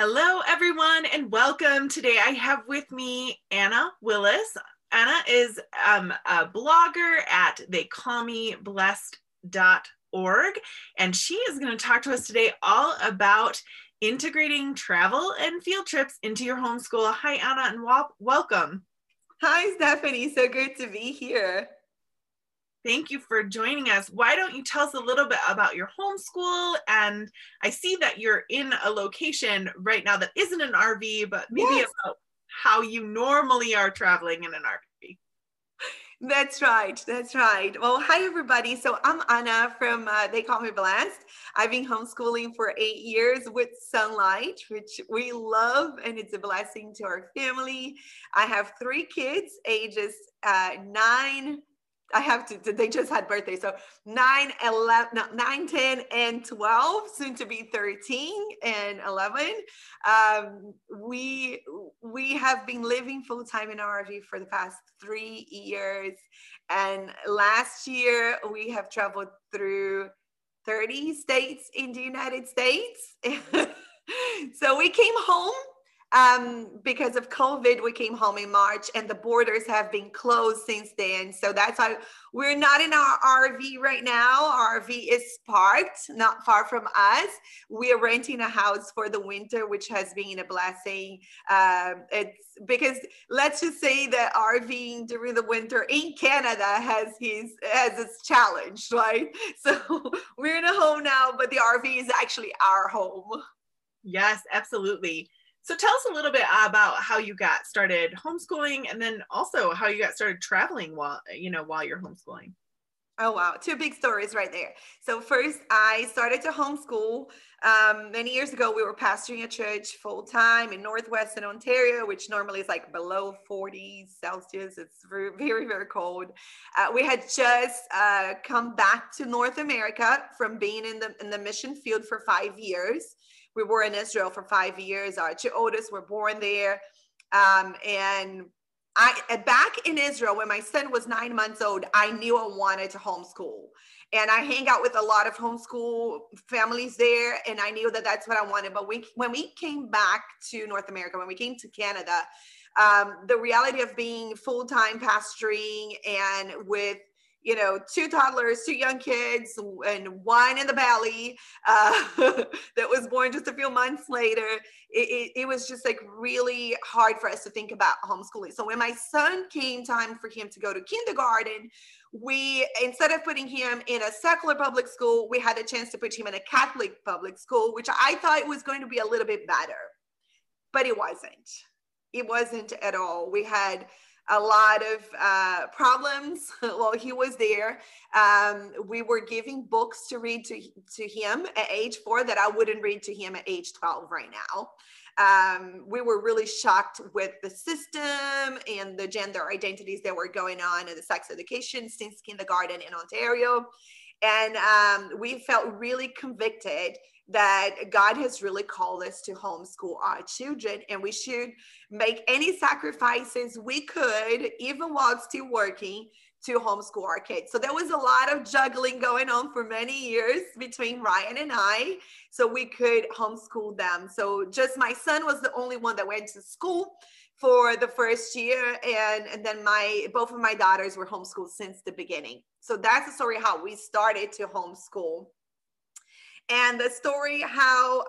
Hello, everyone, and welcome. Today I have with me Anna Willis. Anna is a blogger at theycallmeblessed.org, and she is going to talk to us today all about integrating travel and field trips into your homeschool. Hi, Anna, and welcome. Hi, Stephanie. So good to be here. Thank you for joining us. Why don't you tell us a little bit about your homeschool? And I see that you're in a location right now that isn't an RV, but maybe about how you normally are traveling in an RV. That's right. That's right. Well, hi, everybody. So I'm Anna from They Call Me Blast. I've been homeschooling for 8 years with Sunlight, which we love, and it's a blessing to our family. I have 3 kids, ages 9, they just had birthdays. So 9, 10, and 12, soon to be 13 and 11. We have been living full-time in our RV for the past 3 years. And last year we have traveled through 30 states in the United States. So we came home. Because of COVID, we came home in March, and the borders have been closed since then. So that's why we're not in our RV right now. Our RV is parked not far from us. We are renting a house for the winter, which has been a blessing. It's because let's just say that RVing during the winter in Canada has its challenge, right? So we're in a home now, but the RV is actually our home. Yes, absolutely. So tell us a little bit about how you got started homeschooling, and then also how you got started traveling while you're homeschooling. Oh, wow. 2 big stories right there. So first, I started to homeschool. Many years ago, we were pastoring a church full time in Northwestern Ontario, which normally is like below 40 Celsius. It's very, very cold. We had just come back to North America from being in the mission field for 5 years. We were in Israel for 5 years. Our 2 oldest were born there. And back in Israel, when my son was 9 months old, I knew I wanted to homeschool. And I hang out with a lot of homeschool families there, and I knew that that's what I wanted. But when we came back to North America, when we came to Canada, the reality of being full-time pastoring and with 2 toddlers, 2 young kids, and 1 in the belly that was born just a few months later. It was just like really hard for us to think about homeschooling. So when my son came time for him to go to kindergarten, we, instead of putting him in a secular public school, we had a chance to put him in a Catholic public school, which I thought was going to be a little bit better, but it wasn't. It wasn't at all. We had a lot of problems while he was there. We were giving books to read to him at age 4 that I wouldn't read to him at age 12 right now. We were really shocked with the system and the gender identities that were going on in the sex education since kindergarten in Ontario. And we felt really convicted that God has really called us to homeschool our children, and we should make any sacrifices we could, even while still working, to homeschool our kids. So there was a lot of juggling going on for many years between Ryan and I, so we could homeschool them. So just my son was the only one that went to school for the first year. And then both of my daughters were homeschooled since the beginning. So that's the story how we started to homeschool. And the story how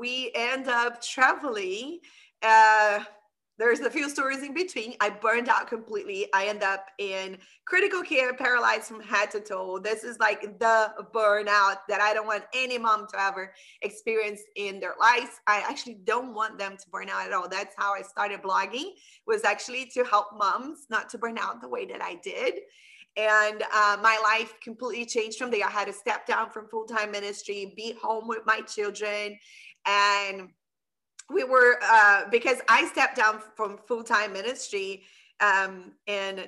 we end up traveling, there's a few stories in between. I burned out completely. I end up in critical care, paralyzed from head to toe. This is like the burnout that I don't want any mom to ever experience in their lives. I actually don't want them to burn out at all. That's how I started blogging, was actually to help moms not to burn out the way that I did. And my life completely changed from there. I had to step down from full-time ministry, be home with my children. And we were, because I stepped down from full-time ministry, and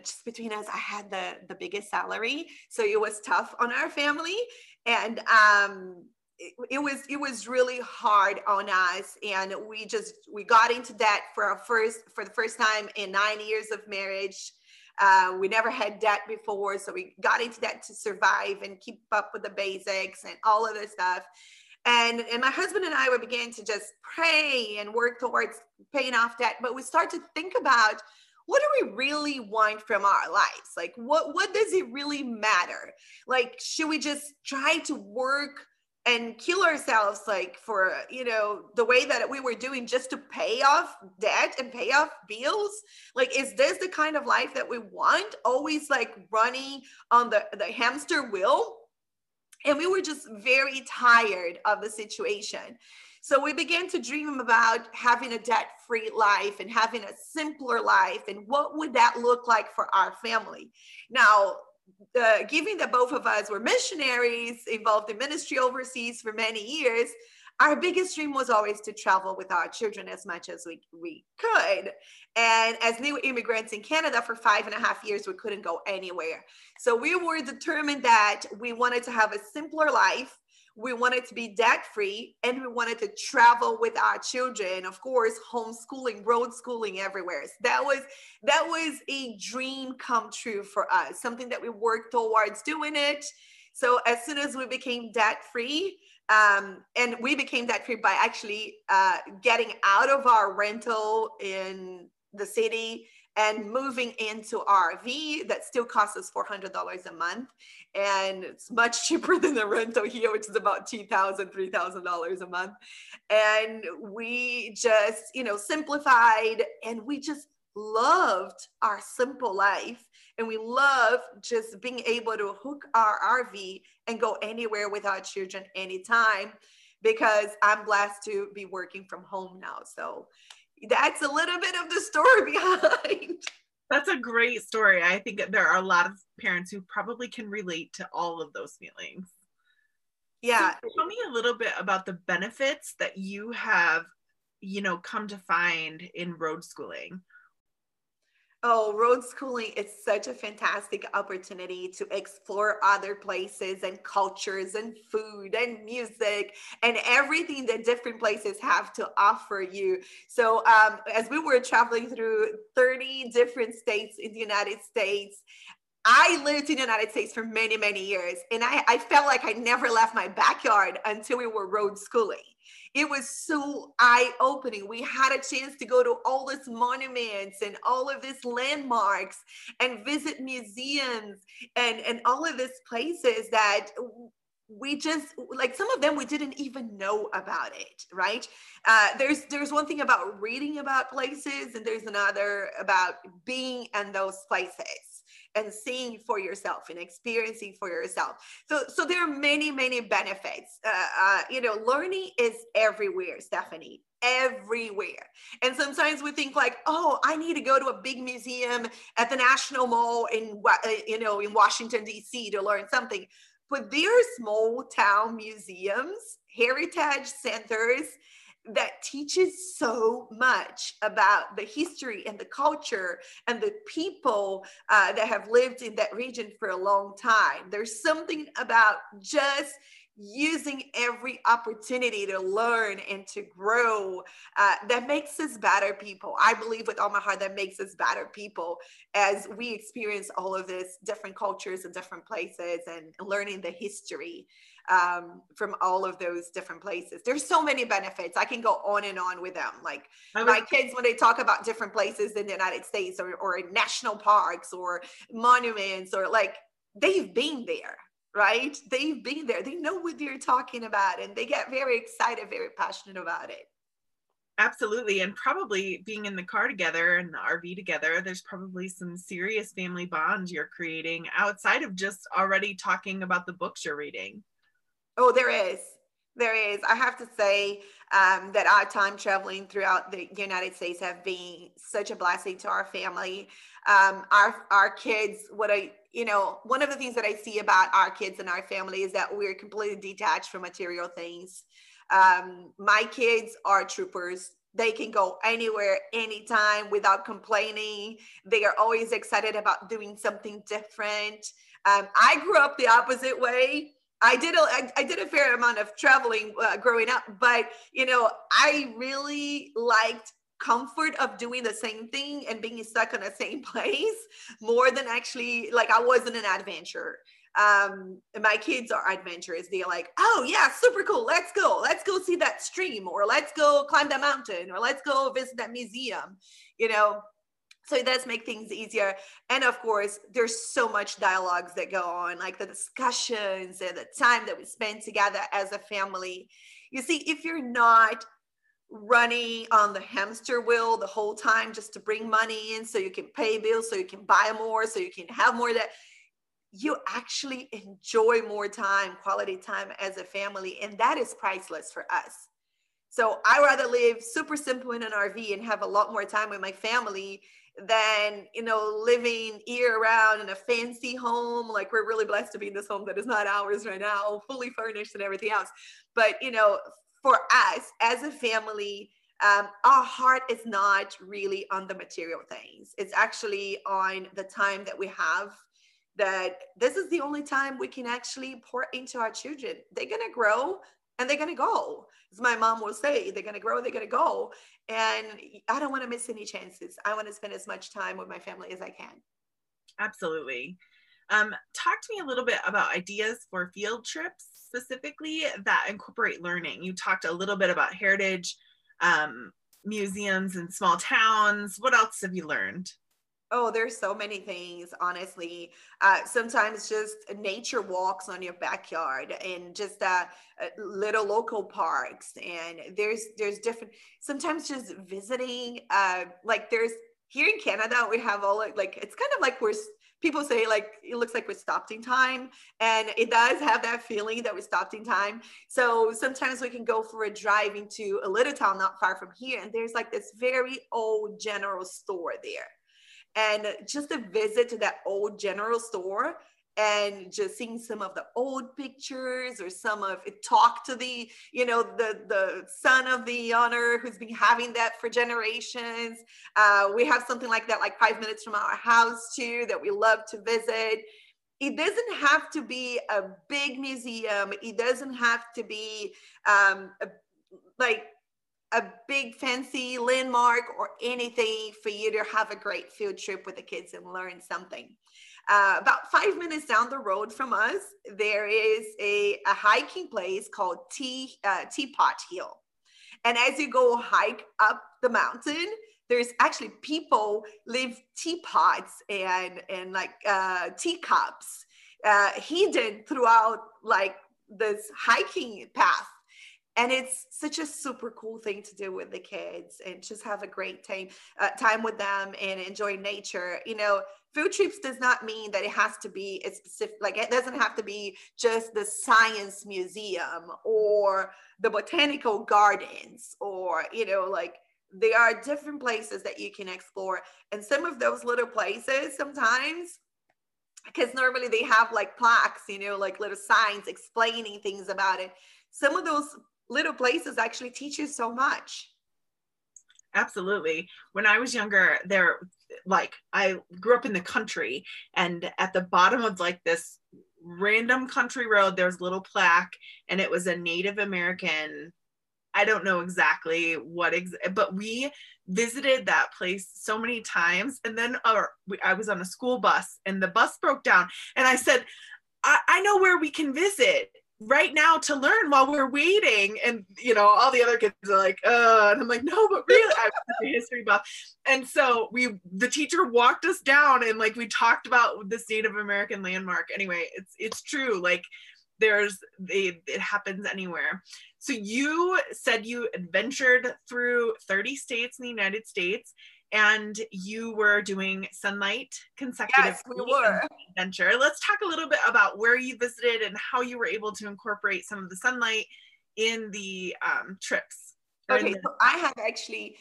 just between us, I had the biggest salary. So it was tough on our family. And it was really hard on us. And we got into debt for the first time in 9 years of marriage. We never had debt before, so we got into debt to survive and keep up with the basics and all of this stuff. And my husband and I, we began to just pray and work towards paying off debt. But we start to think about, what do we really want from our lives? Like, what does it really matter? Like, should we just try to work and kill ourselves, like, for, you know, the way that we were doing, just to pay off debt and pay off bills? Like, is this the kind of life that we want? Always like running on the hamster wheel. And we were just very tired of the situation. So we began to dream about having a debt-free life and having a simpler life. And what would that look like for our family? Now, given that both of us were missionaries involved in ministry overseas for many years, our biggest dream was always to travel with our children as much as we could. And as new immigrants in Canada for 5.5 years, we couldn't go anywhere. So we were determined that we wanted to have a simpler life. We wanted to be debt-free, and we wanted to travel with our children, of course, homeschooling, road schooling everywhere. So that was a dream come true for us, something that we worked towards doing it. So as soon as we became debt-free, and we became debt-free by actually getting out of our rental in the city and moving into our RV that still costs us $400 a month. And it's much cheaper than the rental here, which is about $2,000, $3,000 a month. And we just, you know, simplified, and we just loved our simple life. And we love just being able to hook our RV and go anywhere with our children anytime, because I'm blessed to be working from home now. So that's a little bit of the story behind. That's a great story. I think there are a lot of parents who probably can relate to all of those feelings. Yeah. So tell me a little bit about the benefits that you have, you know, come to find in road schooling. Oh, road schooling is such a fantastic opportunity to explore other places and cultures and food and music and everything that different places have to offer you. So as we were traveling through 30 different states in the United States, I lived in the United States for many, many years, and I felt like I never left my backyard until we were road schooling. It was so eye-opening. We had a chance to go to all these monuments and all of these landmarks and visit museums and all of these places that we just, like, some of them we didn't even know about it, right? There's one thing about reading about places, and there's another about being in those places and seeing for yourself and experiencing for yourself. So there are many, many benefits. You know, learning is everywhere, Stephanie, everywhere. And sometimes we think like, oh, I need to go to a big museum at the National Mall in Washington, D.C. to learn something. But there are small town museums, heritage centers, that teaches so much about the history and the culture and the people that have lived in that region for a long time. There's something about just using every opportunity to learn and to grow that makes us better people. I believe with all my heart that makes us better people as we experience all of this different cultures and different places and learning the history from all of those different places. There's so many benefits. I can go on and on with them. Like my kids, when they talk about different places in the United States or national parks or monuments, or like they've been there. Right? They've been there. They know what they're talking about, and they get very excited, very passionate about it. Absolutely. And probably being in the car together and the RV together, there's probably some serious family bonds you're creating outside of just already talking about the books you're reading. Oh, there is. There is. I have to say that our time traveling throughout the United States have been such a blessing to our family. Our kids, what I you know, one of the things that I see about our kids and our family is that we're completely detached from material things. My kids are troopers. They can go anywhere, anytime without complaining. They are always excited about doing something different. I grew up the opposite way. I did a fair amount of traveling growing up, but, you know, I really liked comfort of doing the same thing and being stuck in the same place more than actually, like, I wasn't an adventurer. My kids are adventurous. They're like, oh yeah, super cool. Let's go see that stream, or let's go climb that mountain, or let's go visit that museum, you know? So it does make things easier. And of course, there's so much dialogues that go on, like the discussions and the time that we spend together as a family. You see, if you're not running on the hamster wheel the whole time just to bring money in so you can pay bills, so you can buy more, so you can have more, that you actually enjoy more time, quality time as a family. And that is priceless for us. So I rather live super simple in an RV and have a lot more time with my family than, you know, living year round in a fancy home. Like, we're really blessed to be in this home that is not ours right now, fully furnished and everything else. But, you know, for us as a family, our heart is not really on the material things. It's actually on the time that we have, that this is the only time we can actually pour into our children. They're going to grow and they're going to go. As my mom will say, they're going to grow, they're going to go. And I don't want to miss any chances. I want to spend as much time with my family as I can. Absolutely. Talk to me a little bit about ideas for field trips specifically that incorporate learning. You talked a little bit about heritage, museums and small towns. What else have you learned? Oh, there's so many things, honestly. Sometimes just nature walks on your backyard, and just little local parks. And there's different, sometimes just visiting, like there's, here in Canada, we have all, like, it's kind of like we're, people say, like, it looks like we're stopped in time, and it does have that feeling that we're stopped in time. So sometimes we can go for a drive into a little town not far from here, and there's like this very old general store there. And just a visit to that old general store and just seeing some of the old pictures, or some of it, talk to the, you know, the son of the owner who's been having that for generations. We have something like that, like 5 minutes from our house too, that we love to visit. It doesn't have to be a big museum. It doesn't have to be a big fancy landmark or anything for you to have a great field trip with the kids and learn something. About 5 minutes down the road from us, there is a hiking place called Teapot Hill. And as you go hike up the mountain, there's actually people leave teapots and like teacups hidden throughout like this hiking path. And it's such a super cool thing to do with the kids and just have a great time with them and enjoy nature. You know, field trips does not mean that it has to be a specific, like it doesn't have to be just the science museum or the botanical gardens, or, you know, like there are different places that you can explore. And some of those little places sometimes, because normally they have like plaques, you know, like little signs explaining things about it. Some of those little places actually teach you so much. Absolutely. When I was younger, there, like, I grew up in the country, and at the bottom of like this random country road, there's a little plaque, and it was a Native American, I don't know exactly what, but we visited that place so many times. And then I was on a school bus, and the bus broke down, and I said, I know where we can visit right now to learn while we're waiting. And, you know, all the other kids are like, and I'm like, no, but really, I was a history buff. And so the teacher walked us down, and like, we talked about this Native American landmark. Anyway, it's true. Like, it happens anywhere. So you said you adventured through 30 states in the United States, and you were doing Sunlight consecutively. Yes, we were. Adventure. Let's talk a little bit about where you visited and how you were able to incorporate some of the sunlight in the trips. Okay, so I have actually,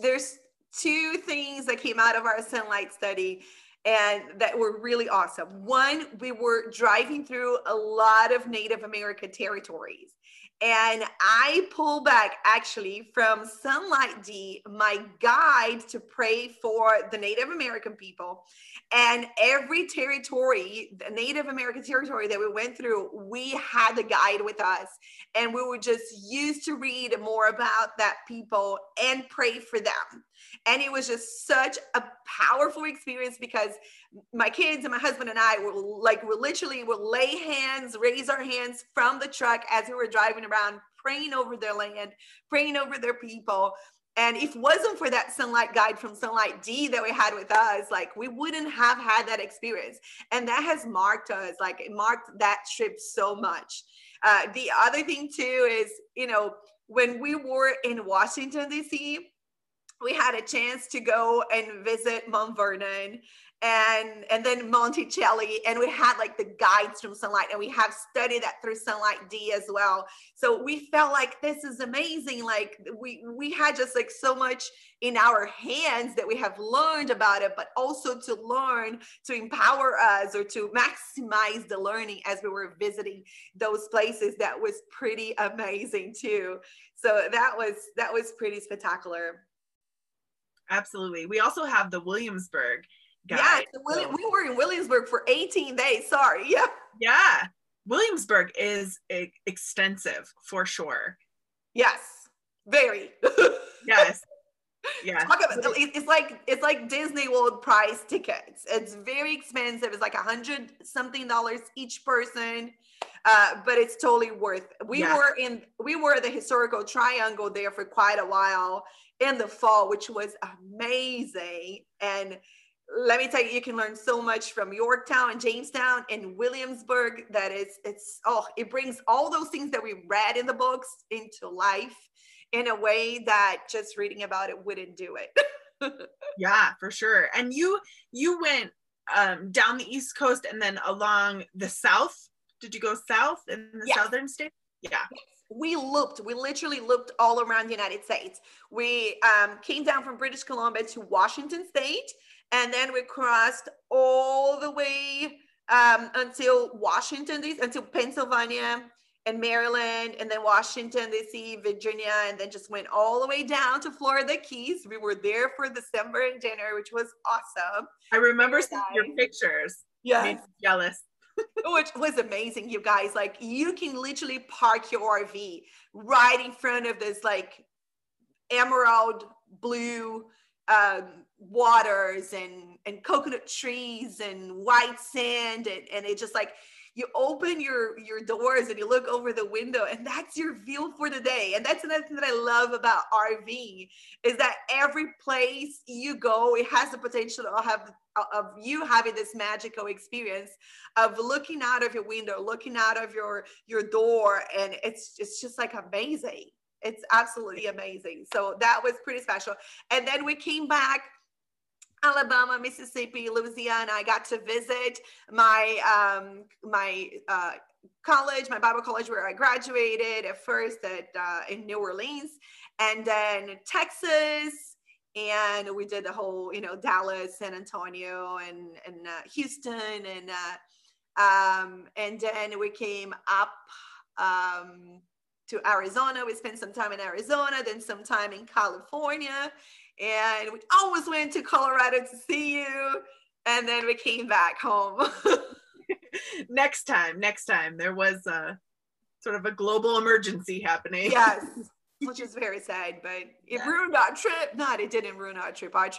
there's two things that came out of our sunlight study. and that were really awesome. One, we were driving through a lot of Native American territories, and I pulled back actually from Sunlight D, my guide to pray for the Native American people. And every territory, the Native American territory that we went through, we had the guide with us. And we were just used to read more about that people and pray for them. And it was just such a powerful experience because my kids and my husband and I were like, we literally would lay hands, raise our hands from the truck as we were driving around, praying over their land, praying over their people. And if it wasn't for that sunlight guide from Sunlight D that we had with us, like we wouldn't have had that experience. And that has marked us, like it marked that trip so much. The other thing too is, you know, when we were in Washington, D.C., we had a chance to go and visit Mount Vernon and then Monticello, and we had like the guides from Sunlight, and we have studied that through Sunlight D as well. So we felt like this is amazing. Like we had just like so much in our hands that we have learned about it, but also to learn, to empower us or to maximize the learning as we were visiting those places. That was pretty amazing too. So that was pretty spectacular. Absolutely. We also have the Williamsburg guide. Yeah, we were in Williamsburg for 18 days. Sorry. Yeah. Yeah. Williamsburg is extensive for sure. Yes. Very. Yes. Yeah. It's like Disney World price tickets. It's very expensive. It's like $100 something each person. But it's totally worth it. We were the historical triangle there for quite a while in the fall, which was amazing. And let me tell you, you can learn so much from Yorktown and Jamestown and Williamsburg that it brings all those things that we read in the books into life in a way that just reading about it wouldn't do it. Yeah, for sure. And you went down the East Coast and then along the South. Did you go south in the southern state? Yeah. We literally looped all around the United States. We came down from British Columbia to Washington State, and then we crossed all the way until Washington, D.C., until Pennsylvania and Maryland, and then Washington, D.C., Virginia, and then just went all the way down to Florida Keys. We were there for December and January, which was awesome. I remember seeing your pictures. Yeah. Made me jealous. Which was amazing, you guys. Like, you can literally park your RV right in front of this like emerald blue waters and coconut trees and white sand, and it just like you open your doors and you look over the window, and that's your view for the day. And that's another thing that I love about RV is that every place you go, it has the potential of you having this magical experience of looking out of your window, looking out of your door. And it's just like amazing. It's absolutely amazing. So that was pretty special. And then we came back, Alabama, Mississippi, Louisiana. I got to visit my college, my Bible college where I graduated at first in New Orleans, and then Texas. And we did the whole, Dallas, San Antonio, and Houston, and then we came up to Arizona. We spent some time in Arizona, then some time in California. And we always went to Colorado to see you. And then we came back home. Next time. There was a sort of a global emergency happening. Yes, which is very sad, but it ruined our trip. No, it didn't ruin our trip. I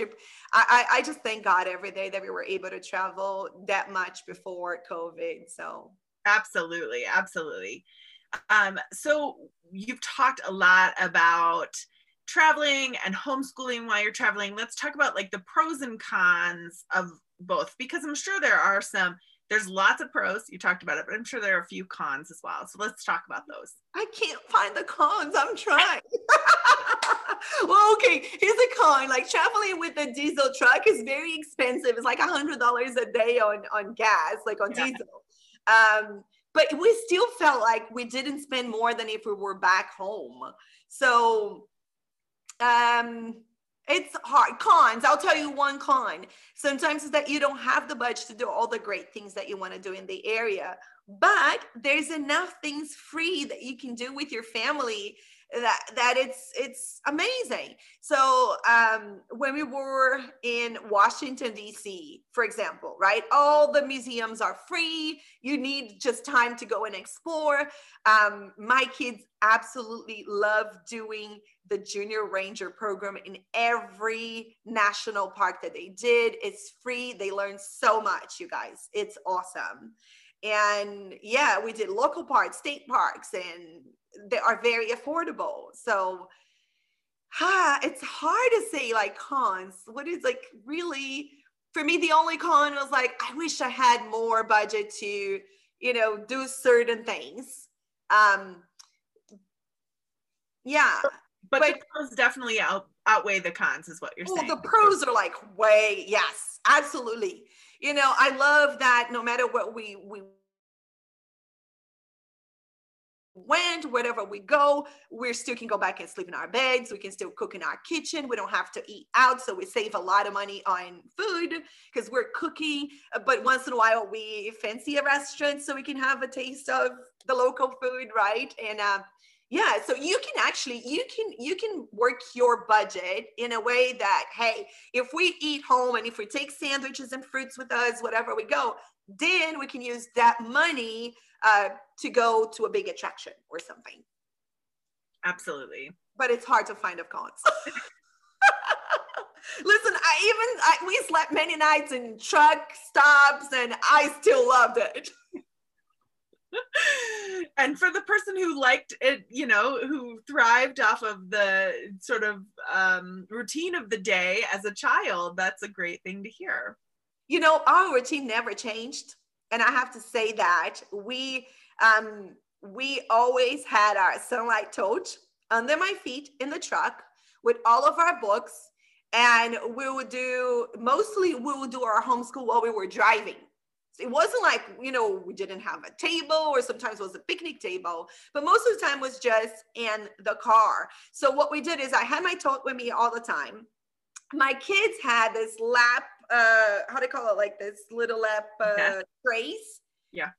just thank God every day that we were able to travel that much before COVID. So absolutely. Absolutely. So you've talked a lot about traveling and homeschooling while you're traveling. Let's talk about like the pros and cons of both, because I'm sure there's lots of pros. You talked about it, but I'm sure there are a few cons as well. So let's talk about those. I can't find the cons. I'm trying. Well, okay. Here's a con. Like, traveling with a diesel truck is very expensive. It's like $100 a day on gas, like on diesel. But we still felt like we didn't spend more than if we were back home. So It's hard. Cons, I'll tell you one con. Sometimes is that you don't have the budget to do all the great things that you want to do in the area, but there's enough things free that you can do with your family that it's amazing. So when we were in Washington, D.C., for example, right? All the museums are free. You need just time to go and explore. My kids absolutely love doing the Junior Ranger program in every national park that they did. It's free. They learn so much, you guys. It's awesome. And yeah, we did local parks, state parks, and they are very affordable. So it's hard to say like cons. What is like really, for me, the only con was like, I wish I had more budget to, you know, do certain things. Yeah. But the pros definitely outweigh the cons is what you're saying. The pros are like way, yes, absolutely. You know, I love that no matter what we went, wherever we go, we still can go back and sleep in our beds. We can still cook in our kitchen. We don't have to eat out. So we save a lot of money on food because we're cooking. But once in a while, we fancy a restaurant so we can have a taste of the local food, right? And yeah, so you can actually, you can work your budget in a way that, hey, if we eat home and if we take sandwiches and fruits with us, whatever we go, then we can use that money to go to a big attraction or something. Absolutely. But it's hard to find a cons. Listen, we slept many nights in truck stops and I still loved it. And for the person who liked it, you know, who thrived off of the sort of routine of the day as a child, that's a great thing to hear. You know, our routine never changed. And I have to say that we always had our Sunlight Tote under my feet in the truck with all of our books. And we would do our homeschool while we were driving. It wasn't like, you know, we didn't have a table, or sometimes it was a picnic table, but most of the time was just in the car. So what we did is I had my tote with me all the time. My kids had this lap, how do you call it? Like this little lap trays. Yeah.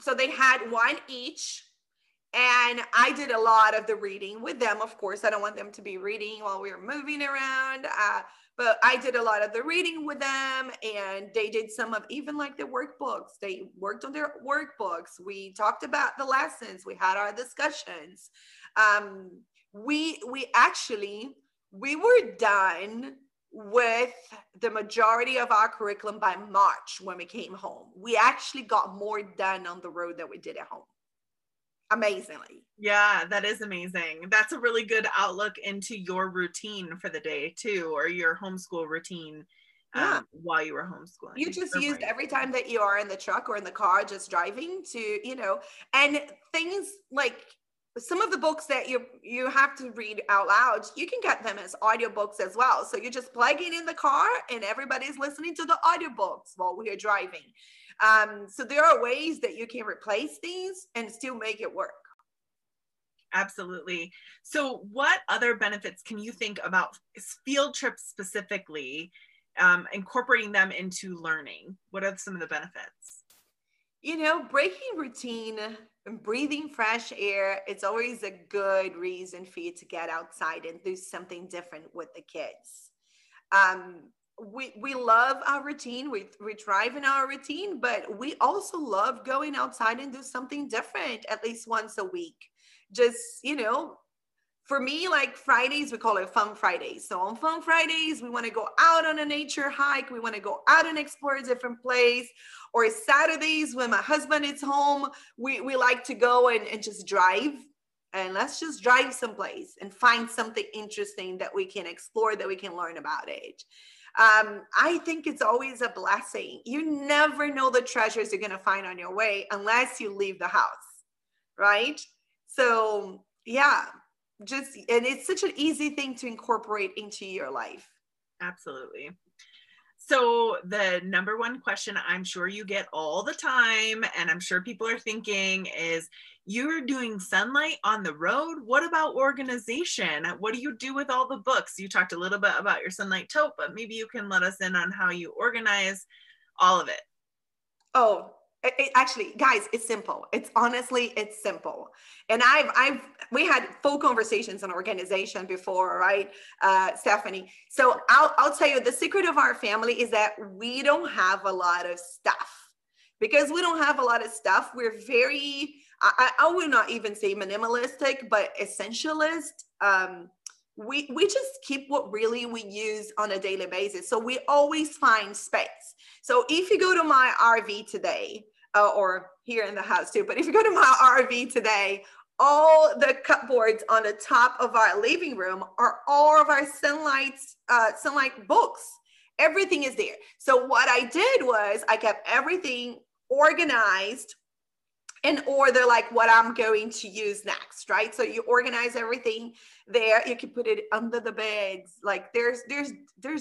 So they had one each. And I did a lot of the reading with them. Of course, I don't want them to be reading while we were moving around. But I did a lot of the reading with them, and they did some of even like the workbooks. They worked on their workbooks. We talked about the lessons. We had our discussions. We were done with the majority of our curriculum by March when we came home. We actually got more done on the road than we did at home. Amazingly. Yeah, that is amazing. That's a really good outlook into your routine for the day too, or your homeschool routine while you were homeschooling. You just used every time that you are in the truck or in the car, just driving to, you know, and things like some of the books that you have to read out loud, you can get them as audiobooks as well. So you just plug it in the car and everybody's listening to the audiobooks while we are driving. So there are ways that you can replace these and still make it work. Absolutely. So what other benefits can you think about field trips specifically, incorporating them into learning? What are some of the benefits? You know, breaking routine and breathing fresh air, it's always a good reason for you to get outside and do something different with the kids. We love our routine, we thrive in our routine, but we also love going outside and do something different at least once a week. Just, you know, for me, like Fridays, we call it Fun Fridays. So on Fun Fridays, we want to go out on a nature hike. We want to go out and explore a different place. Or Saturdays when my husband is home, we like to go and just drive. And let's just drive someplace and find something interesting that we can explore, that we can learn about it. I think it's always a blessing. You never know the treasures you're going to find on your way unless you leave the house, right? So yeah, and it's such an easy thing to incorporate into your life. Absolutely. So the number one question I'm sure you get all the time, and I'm sure people are thinking is, you're doing Sunlight on the road. What about organization? What do you do with all the books? You talked a little bit about your Sunlight tote, but maybe you can let us in on how you organize all of it. Oh, actually, guys, it's simple. It's honestly, it's simple. And we had full conversations on organization before, right, Stephanie? So I'll tell you, the secret of our family is that we don't have a lot of stuff. Because we don't have a lot of stuff, we're very, I will not even say minimalistic, but essentialist. We just keep what really we use on a daily basis. So we always find space. So if you go to my RV today, or here in the house too, but if you go to my RV today, all the cupboards on the top of our living room are all of our Sunlight books. Everything is there. So what I did was I kept everything organized in order, like what I'm going to use next, right? So you organize everything there. You can put it under the beds. Like there's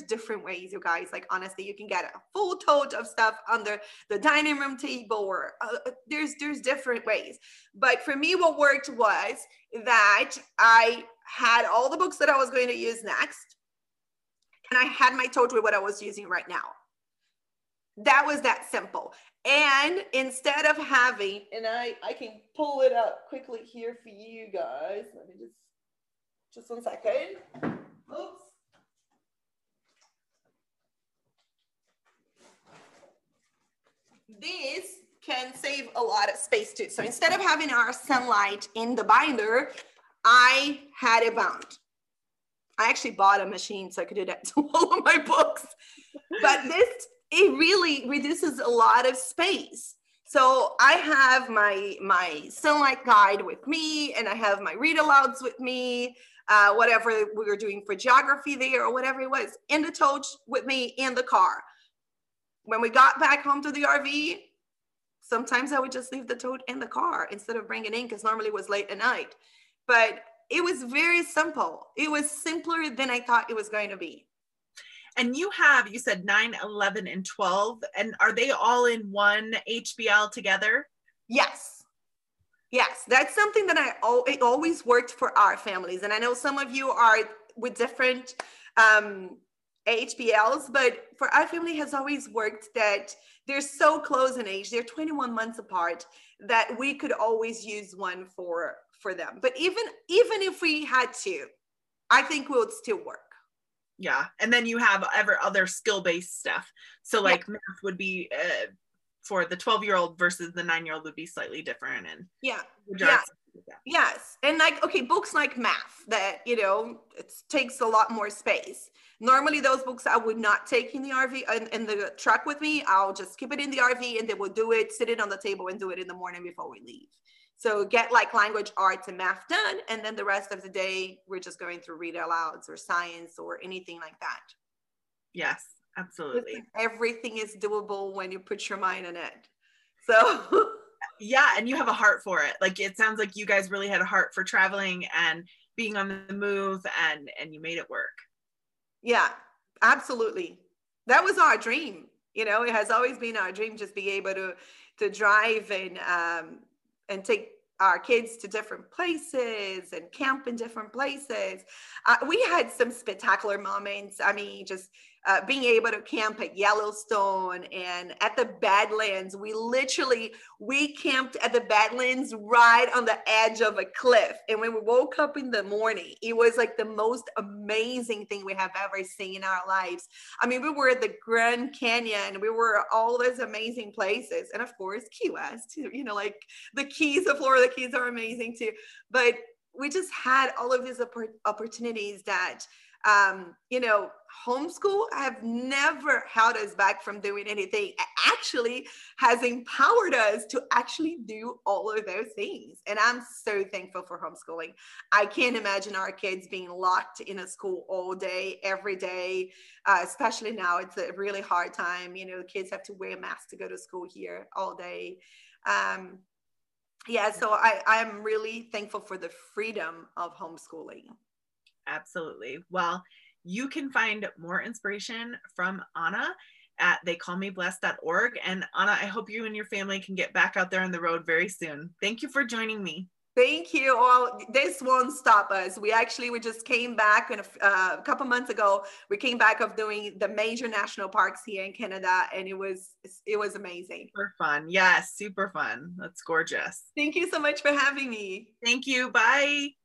different ways, you guys. Like honestly, you can get a full tote of stuff under the dining room table, or there's different ways. But for me, what worked was that I had all the books that I was going to use next, and I had my tote with what I was using right now. That was that simple. And instead of having, and I can pull it up quickly here for you guys. Let me just 1 second. Oops. This can save a lot of space too. So instead of having our Sunlight in the binder, I had it bound. I actually bought a machine so I could do that to all of my books. But this, it really reduces a lot of space. So I have my Sunlight guide with me, and I have my read alouds with me, whatever we were doing for geography there or whatever it was, in the tote with me in the car. When we got back home to the RV, sometimes I would just leave the tote in the car instead of bringing it in, because normally it was late at night. But it was very simple. It was simpler than I thought it was going to be. And you have, you said 9, 11, and 12, and are they all in one HBL together? Yes. Yes, that's something that it always worked for our families. And I know some of you are with different HBLs, but for our family has always worked that they're so close in age, they're 21 months apart, that we could always use one for them. But even if we had to, I think we would still work. Yeah. And then you have every other skill-based stuff. So like math would be for the 12-year-old versus the 9-year-old would be slightly different. And yeah. Yes. And like, okay, books like math that, you know, it takes a lot more space. Normally those books I would not take in the RV, in the truck with me. I'll just keep it in the RV and they will do it, sit it on the table and do it in the morning before we leave. So get like language, arts, and math done. And then the rest of the day, we're just going through read alouds or science or anything like that. Yes, absolutely. Everything is doable when you put your mind on it. So yeah, and you have a heart for it. Like it sounds like you guys really had a heart for traveling and being on the move, and you made it work. Yeah, absolutely. That was our dream. You know, it has always been our dream, just be able to drive and take our kids to different places and camp in different places. We had some spectacular moments. I mean, just being able to camp at Yellowstone and at the Badlands. We camped at the Badlands right on the edge of a cliff. And when we woke up in the morning, it was like the most amazing thing we have ever seen in our lives. I mean, we were at the Grand Canyon. We were all those amazing places. And of course, Key West, you know, like the Keys, the Florida Keys are amazing too. But we just had all of these opportunities that, you know, homeschool have never held us back from doing anything. It actually has empowered us to actually do all of those things. And I'm so thankful for homeschooling. I can't imagine our kids being locked in a school all day, every day, especially now. It's a really hard time. You know, kids have to wear masks to go to school here all day. Yeah, so I'm really thankful for the freedom of homeschooling. Absolutely. Well, You can find more inspiration from Anna at theycallmeblessed.org. And Anna, I hope you and your family can get back out there on the road very soon. Thank you for joining me. Thank you all. This won't stop us. We just came back a couple months ago. We came back of doing the major national parks here in Canada, and it was amazing. Super fun. Yes, super fun. That's gorgeous. Thank you so much for having me. Thank you. Bye.